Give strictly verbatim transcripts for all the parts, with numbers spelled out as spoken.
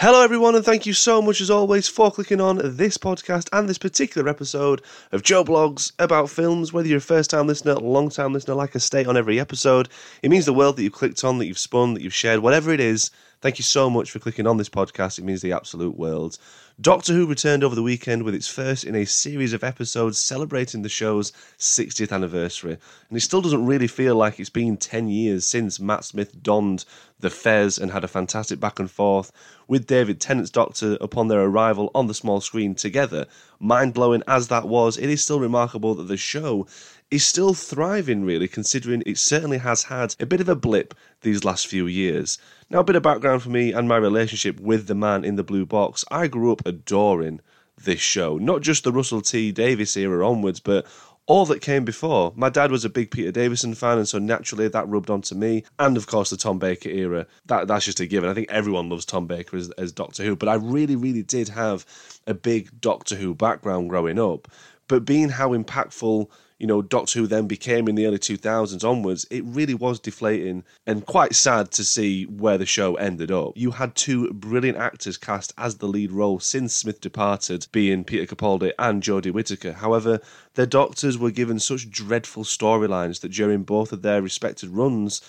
Hello everyone, and thank you so much as always for clicking on this podcast and this particular episode of Joe Blogs about films. Whether you're a first time listener, long time listener, like I state on every episode, it means the world that you've clicked on, that you've spun, that you've shared, whatever it is. Thank you so much for clicking on this podcast. It means the absolute world. Doctor Who returned over the weekend with its first in a series of episodes celebrating the show's sixtieth anniversary. And it still doesn't really feel like it's been ten years since Matt Smith donned the fez and had a fantastic back and forth with David Tennant's Doctor upon their arrival on the small screen together. Mind-blowing as that was, it is still remarkable that the show is still thriving, really, considering it certainly has had a bit of a blip these last few years. Now, a bit of background for me and my relationship with the man in the blue box. I grew up adoring this show, not just the Russell T Davies era onwards, but all that came before. My dad was a big Peter Davison fan, and so naturally that rubbed onto me. And of course, the Tom Baker era. That, that's just a given. I think everyone loves Tom Baker as, as Doctor Who, but I really, really did have a big Doctor Who background growing up. But being how impactful, you know, Doctor Who then became in the early two thousands onwards, it really was deflating and quite sad to see where the show ended up. You had two brilliant actors cast as the lead role since Smith departed, being Peter Capaldi and Jodie Whittaker. However, their doctors were given such dreadful storylines that during both of their respected runs,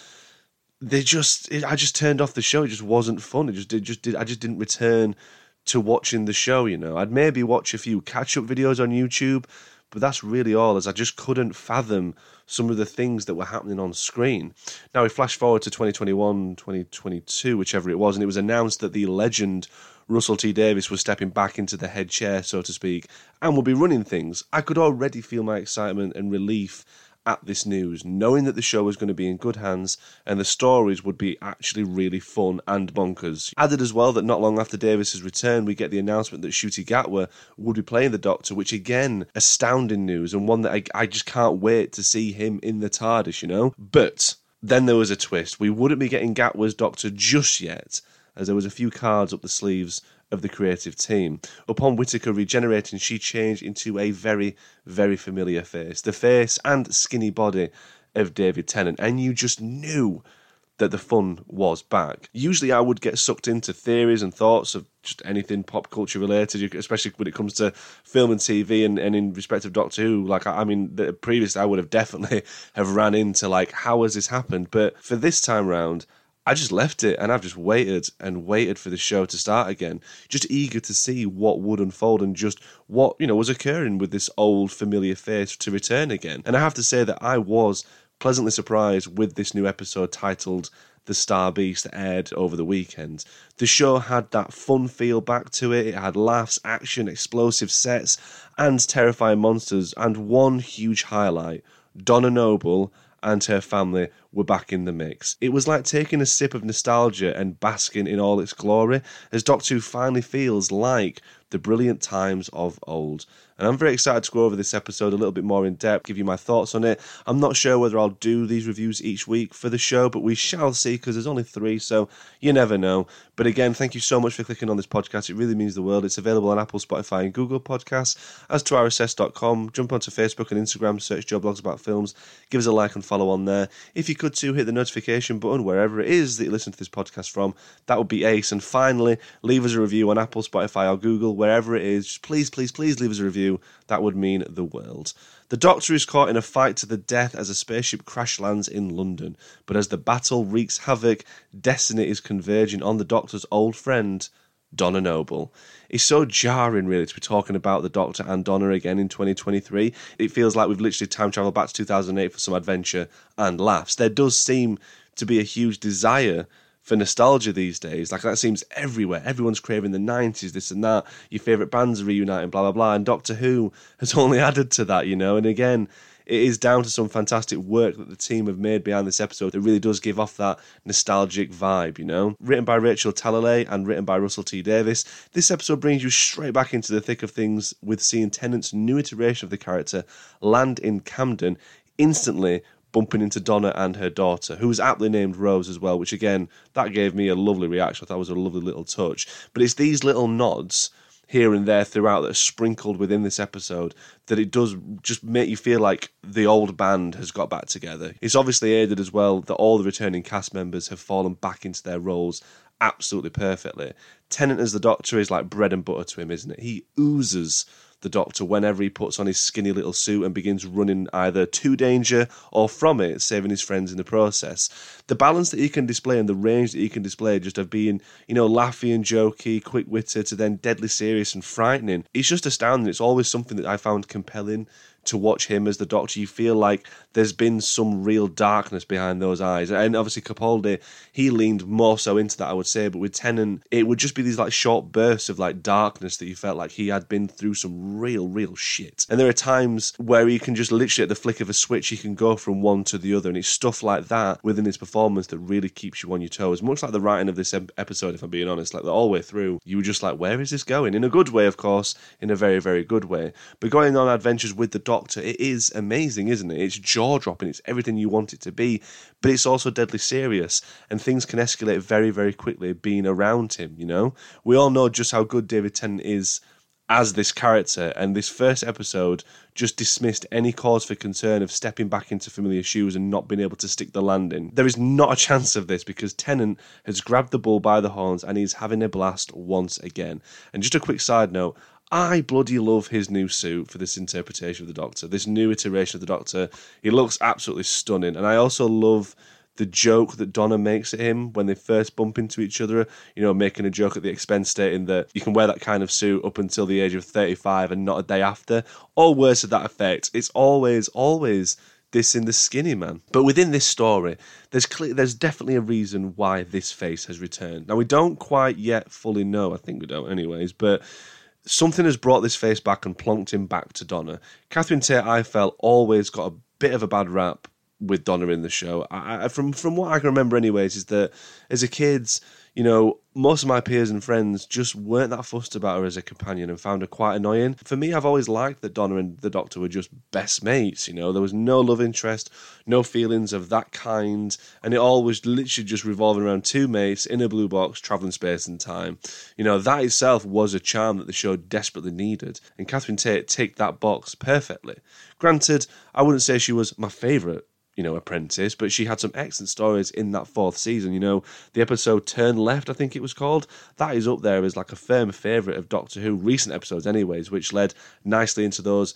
they just, it, I just turned off the show. It just wasn't fun. It just did, just did, I just didn't return to watching the show, you know. I'd maybe watch a few catch-up videos on YouTube, but that's really all, as I just couldn't fathom some of the things that were happening on screen. Now, we flash forward to twenty twenty-one, twenty twenty-two, whichever it was, and it was announced that the legend Russell T Davies was stepping back into the head chair, so to speak, and would be running things. I could already feel my excitement and relief at this news, knowing that the show was going to be in good hands and the stories would be actually really fun and bonkers. Added as well that not long after Davis's return, we get the announcement that Ncuti Gatwa would be playing the Doctor, which again, astounding news, and one that I, I just can't wait to see him in the TARDIS, you know? But then there was a twist. We wouldn't be getting Gatwa's Doctor just yet, as there was a few cards up the sleeves of the creative team. Upon Whittaker regenerating, she changed into a very, very familiar face. The face and skinny body of David Tennant. And you just knew that the fun was back. Usually I would get sucked into theories and thoughts of just anything pop culture related, especially when it comes to film and T V and, and in respect of Doctor Who. Like, I, I mean, the, previously I would have definitely have ran into, like, how has this happened? But for this time round, I just left it, and I've just waited and waited for the show to start again, just eager to see what would unfold and just what, you know, was occurring with this old familiar face to return again. And I have to say that I was pleasantly surprised with this new episode titled The Star Beast that aired over the weekend. The show had that fun feel back to it. It had laughs, action, explosive sets, and terrifying monsters. And one huge highlight, Donna Noble and her family were back in the mix. It was like taking a sip of nostalgia and basking in all its glory, as Doctor Who finally feels like the brilliant times of old. And I'm very excited to go over this episode a little bit more in depth, give you my thoughts on it. I'm not sure whether I'll do these reviews each week for the show, but we shall see, because there's only three, so you never know. But again, thank you so much for clicking on this podcast. It really means the world. It's available on Apple, Spotify and Google Podcasts, as to R S S dot com. Jump onto Facebook and Instagram, search Joe Blogs About Films. Give us a like and follow on there. If you could too, hit the notification button wherever it is that you listen to this podcast from. That would be ace. And finally, leave us a review on Apple, Spotify or Google, wherever it is. Just please, please, please leave us a review. That would mean the world. The Doctor is caught in a fight to the death as a spaceship crash lands in London. But as the battle wreaks havoc, destiny is converging on the Doctor's old friend, Donna Noble. It's so jarring, really, to be talking about the Doctor and Donna again in twenty twenty-three. It feels like we've literally time travelled back to two thousand eight for some adventure and laughs. There does seem to be a huge desire for nostalgia these days. Like, that seems everywhere. Everyone's craving the nineties, this and that. Your favourite bands are reuniting, blah, blah, blah. And Doctor Who has only added to that, you know. And again, it is down to some fantastic work that the team have made behind this episode that really does give off that nostalgic vibe, you know? Written by Rachel Talalay and written by Russell T Davies, this episode brings you straight back into the thick of things with seeing Tennant's new iteration of the character land in Camden, instantly bumping into Donna and her daughter, who was aptly named Rose as well, which again, that gave me a lovely reaction. I thought it was a lovely little touch. But it's these little nods here and there throughout that are sprinkled within this episode that it does just make you feel like the old band has got back together. It's obviously aided as well that all the returning cast members have fallen back into their roles absolutely perfectly. Tennant as the Doctor is like bread and butter to him, isn't it? He oozes the Doctor whenever he puts on his skinny little suit and begins running either to danger or from it, saving his friends in the process. The balance that he can display and the range that he can display, just of being, you know, laughy and jokey, quick-witted to then deadly serious and frightening, it's just astounding. It's always something that I found compelling to watch him as the Doctor. You feel like there's been some real darkness behind those eyes. And obviously Capaldi, he leaned more so into that, I would say, but with Tennant, it would just be these like short bursts of like darkness that you felt like he had been through some real, real shit. And there are times where he can just literally at the flick of a switch, he can go from one to the other, and it's stuff like that within his performance that really keeps you on your toes. Much like the writing of this episode, if I'm being honest, like the all the way through, you were just like, where is this going? In a good way, of course, in a very, very good way. But going on adventures with the Doctor, it is amazing, isn't it? It's jaw-dropping, it's everything you want it to be, but it's also deadly serious, and things can escalate very, very quickly being around him, you know? We all know just how good David Tennant is as this character, and this first episode just dismissed any cause for concern of stepping back into familiar shoes and not being able to stick the landing. There is not a chance of this, because Tennant has grabbed the bull by the horns and he's having a blast once again. And just a quick side note, I bloody love his new suit for this interpretation of the Doctor, this new iteration of the Doctor. He looks absolutely stunning. And I also love the joke that Donna makes at him when they first bump into each other, you know, making a joke at the expense, stating that you can wear that kind of suit up until the age of thirty-five and not a day after, or worse to that effect. It's always, always this in the skinny man. But within this story, there's clear, there's definitely a reason why this face has returned. Now, we don't quite yet fully know, I think we don't anyways, but something has brought this face back and plonked him back to Donna. Catherine Tate, I felt, always got a bit of a bad rap with Donna in the show. I, I, from, from what I can remember anyways, is that as a kid, you know, most of my peers and friends just weren't that fussed about her as a companion and found her quite annoying. For me, I've always liked that Donna and the Doctor were just best mates, you know. There was no love interest, no feelings of that kind, and it all was literally just revolving around two mates in a blue box, travelling space and time. You know, that itself was a charm that the show desperately needed, and Catherine Tate ticked that box perfectly. Granted, I wouldn't say she was my favourite, you know, apprentice, but she had some excellent stories in that fourth season. You know, the episode Turn Left, I think it was called, that is up there as like a firm favourite of Doctor Who, recent episodes anyways, which led nicely into those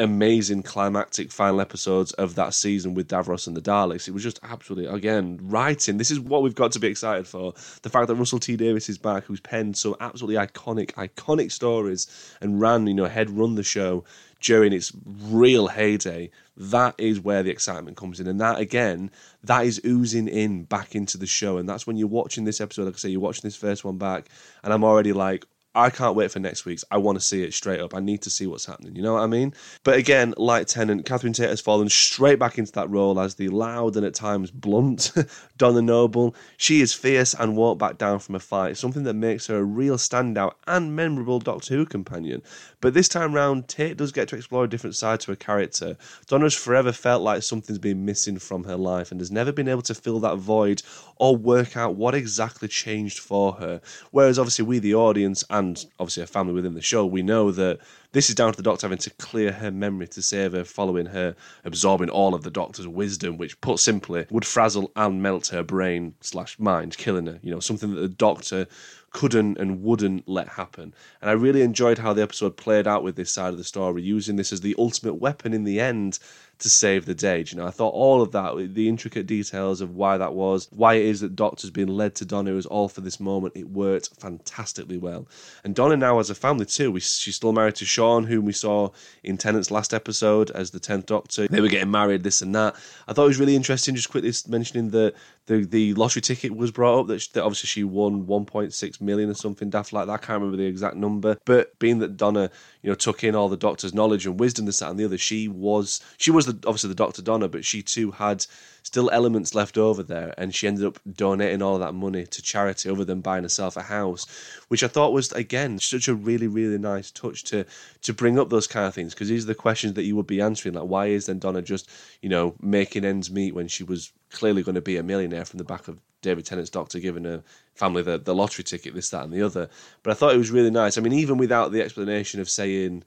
amazing climactic final episodes of that season with Davros and the Daleks. It was just absolutely, again, writing. This is what we've got to be excited for. The fact that Russell T Davies is back, who's penned some absolutely iconic, iconic stories and ran, you know, head run the show during its real heyday. That is where the excitement comes in. And that, again, that is oozing in back into the show. And that's when you're watching this episode, like I say, you're watching this first one back, and I'm already like, I can't wait for next week's. I want to see it straight up. I need to see what's happening. You know what I mean? But again, like Tennant, Catherine Tate has fallen straight back into that role as the loud and at times blunt Donna Noble. She is fierce and won't back down from a fight, something that makes her a real standout and memorable Doctor Who companion. But this time round, Tate does get to explore a different side to her character. Donna's forever felt like something's been missing from her life and has never been able to fill that void or work out what exactly changed for her. Whereas obviously we, the audience, and And obviously a family within the show, we know that this is down to the Doctor having to clear her memory to save her, following her absorbing all of the Doctor's wisdom, which, put simply, would frazzle and melt her brain slash mind, killing her. You know, something that the Doctor couldn't and wouldn't let happen. And I really enjoyed how the episode played out with this side of the story, using this as the ultimate weapon in the end to save the day. You know, I thought all of that, the intricate details of why that was, why it is that Doctor's been led to Donna, was all for this moment. It worked fantastically well. And Donna now has a family too. We, she's still married to Sean, whom we saw in Tennant's last episode as the tenth Doctor. They were getting married, this and that. I thought it was really interesting, just quickly mentioning that the, the lottery ticket was brought up, that, she, that obviously she won one point six million or something daft like that. I can't remember the exact number. But being that Donna, you know, took in all the Doctor's knowledge and wisdom, this, that and the other, she was, she was the, obviously the Doctor Donna, but she too had still elements left over there, and she ended up donating all of that money to charity other than buying herself a house, which I thought was, again, such a really, really nice touch to to bring up those kind of things, because these are the questions that you would be answering, like why is then Donna just, you know, making ends meet when she was clearly going to be a millionaire from the back of David Tennant's Doctor giving her family the, the lottery ticket, this, that and the other. But I thought it was really nice. I mean, even without the explanation of saying,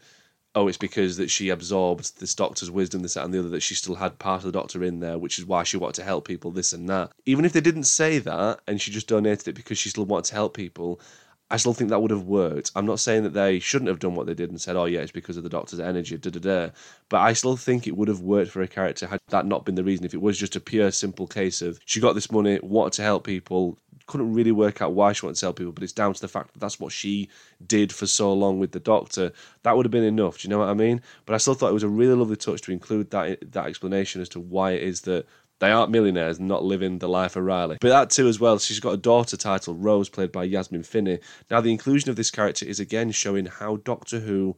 oh, it's because that she absorbed this Doctor's wisdom, this, that, and the other, that she still had part of the Doctor in there, which is why she wanted to help people, this and that. Even if they didn't say that, and she just donated it because she still wanted to help people, I still think that would have worked. I'm not saying that they shouldn't have done what they did and said, oh, yeah, it's because of the Doctor's energy, da-da-da. But I still think it would have worked for a character had that not been the reason. If it was just a pure, simple case of she got this money, wanted to help people, couldn't really work out why she wanted to help people, but it's down to the fact that that's what she did for so long with the Doctor, that would have been enough. Do you know what I mean? But I still thought it was a really lovely touch to include that that explanation as to why it is that they aren't millionaires, not living the life of Riley. But that too as well, she's got a daughter titled Rose, played by Yasmin Finney. Now, the inclusion of this character is again showing how Doctor Who,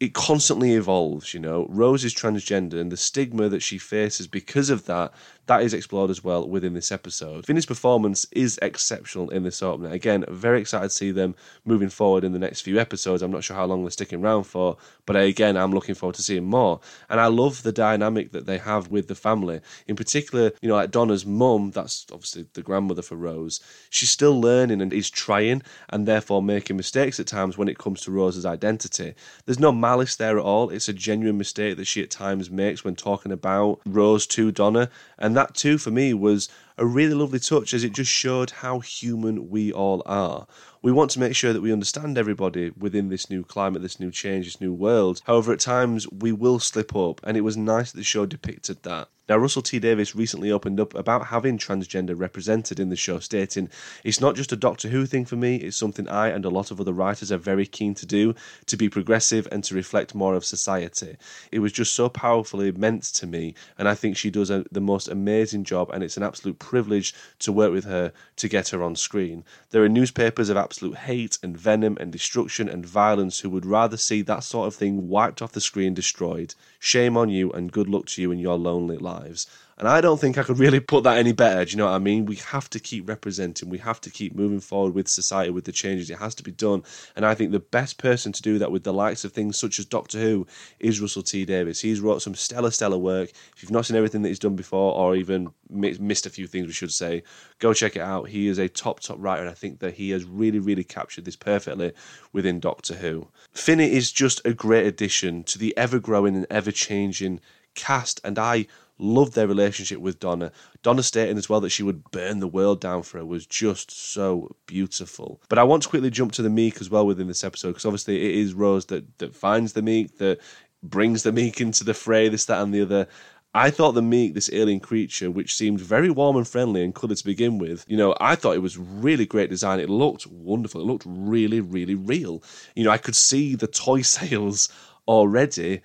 it constantly evolves, you know. Rose is transgender, and the stigma that she faces because of that, that is explored as well within this episode. Finney's performance is exceptional in this opener. Again, very excited to see them moving forward in the next few episodes. I'm not sure how long they're sticking around for, but again, I'm looking forward to seeing more. And I love the dynamic that they have with the family. In particular, you know, like Donna's mum, that's obviously the grandmother for Rose, she's still learning and is trying and therefore making mistakes at times when it comes to Rose's identity. There's no malice there at all. It's a genuine mistake that she at times makes when talking about Rose to Donna. And And that too, for me, was a really lovely touch, as it just showed how human we all are. We want to make sure that we understand everybody within this new climate, this new change, this new world. However, at times, we will slip up, and it was nice that the show depicted that. Now, Russell T Davies recently opened up about having transgender represented in the show, stating, "It's not just a Doctor Who thing for me, it's something I and a lot of other writers are very keen to do, to be progressive and to reflect more of society. It was just so powerfully meant to me, and I think she does a, the most amazing job, and it's an absolute privilege to work with her to get her on screen. There are newspapers of absolute hate and venom and destruction and violence who would rather see that sort of thing wiped off the screen, destroyed. Shame on you, and good luck to you in your lonely life." Lives. And I don't think I could really put that any better, do you know what I mean? We have to keep representing, we have to keep moving forward with society, with the changes, it has to be done. And I think the best person to do that with the likes of things such as Doctor Who is Russell T Davies. He's wrote some stellar, stellar work. If you've not seen everything that he's done before, or even missed a few things we should say, go check it out. He is a top, top writer, and I think that he has really, really captured this perfectly within Doctor Who. Finney is just a great addition to the ever-growing and ever-changing cast, and I loved their relationship with Donna. Donna stating as well that she would burn the world down for her was just so beautiful. But I want to quickly jump to the Meep as well within this episode, because obviously it is Rose that, that finds the Meep, that brings the Meep into the fray, this, that and the other. I thought the Meep, this alien creature, which seemed very warm and friendly and coloured to begin with, you know, I thought it was really great design. It looked wonderful. It looked really, really real. You know, I could see the toy sales already,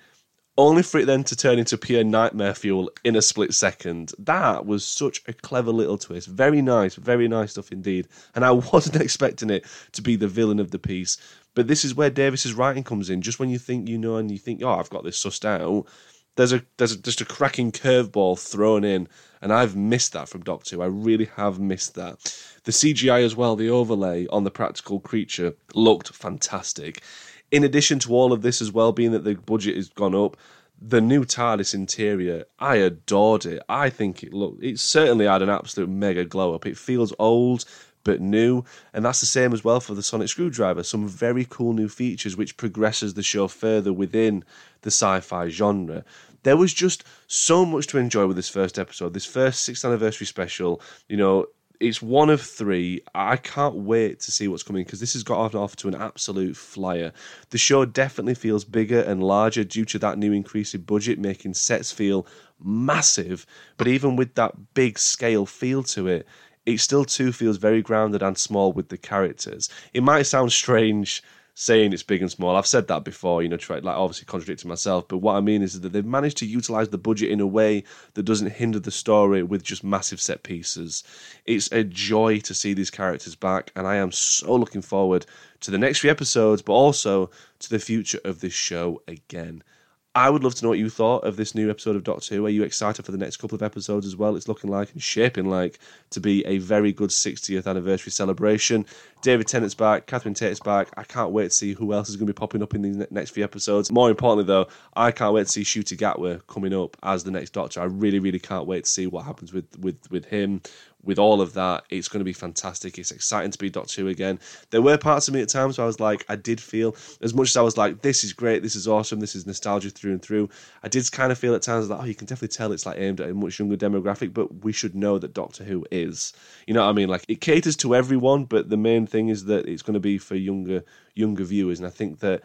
only for it then to turn into pure nightmare fuel in a split second. That was such a clever little twist. Very nice, very nice stuff indeed. And I wasn't expecting it to be the villain of the piece. But this is where Davis's writing comes in. Just when you think you know and you think, oh, I've got this sussed out, there's a there's a, just a cracking curveball thrown in. And I've missed that from Doctor Who. I really have missed that. The C G I as well, the overlay on the practical creature looked fantastic. In addition to all of this as well, being that the budget has gone up, the new TARDIS interior, I adored it. I think it looked, it certainly had an absolute mega glow up. It feels old but new, and that's the same as well for the sonic screwdriver. Some very cool new features which progresses the show further within the sci-fi genre. There was just so much to enjoy with this first episode, this first sixth anniversary special, you know. It's one of three. I can't wait to see what's coming, because this has got off to an absolute flyer. The show definitely feels bigger and larger due to that new increase in budget, making sets feel massive. But even with that big scale feel to it, it still too feels very grounded and small with the characters. It might sound strange saying it's big and small. I've said that before, you know, like obviously contradicting myself, but what I mean is that they've managed to utilise the budget in a way that doesn't hinder the story with just massive set pieces. It's a joy to see these characters back, and I am so looking forward to the next few episodes, but also to the future of this show again. I would love to know what you thought of this new episode of Doctor Who. Are you excited for the next couple of episodes as well? It's looking like and shaping like to be a very good sixtieth anniversary celebration. David Tennant's back, Catherine Tate's back. I can't wait to see who else is going to be popping up in these next few episodes. More importantly, though, I can't wait to see Ncuti Gatwa coming up as the next Doctor. I really, really can't wait to see what happens with, with, with him. With all of that, it's going to be fantastic. It's exciting to be Doctor Who again. There were parts of me at times where I was like, I did feel, as much as I was like, this is great, this is awesome, this is nostalgia through and through, I did kind of feel at times like, oh, you can definitely tell it's like aimed at a much younger demographic, but we should know that Doctor Who is. You know what I mean? Like, it caters to everyone, but the main thing is that it's going to be for younger, younger viewers. And I think that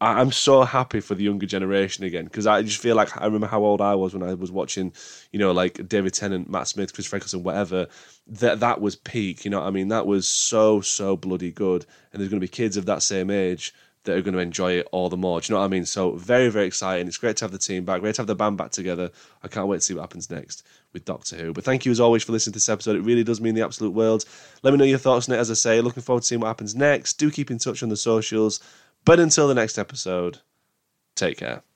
I'm so happy for the younger generation again, because I just feel like I remember how old I was when I was watching, you know, like David Tennant, Matt Smith, Chris Frankelson, whatever. That that was peak, you know what I mean? That was so, so bloody good. And there's going to be kids of that same age that are going to enjoy it all the more. Do you know what I mean? So very, very exciting. It's great to have the team back. Great to have the band back together. I can't wait to see what happens next with Doctor Who. But thank you as always for listening to this episode. It really does mean the absolute world. Let me know your thoughts on it, as I say. Looking forward to seeing what happens next. Do keep in touch on the socials. But until the next episode, take care.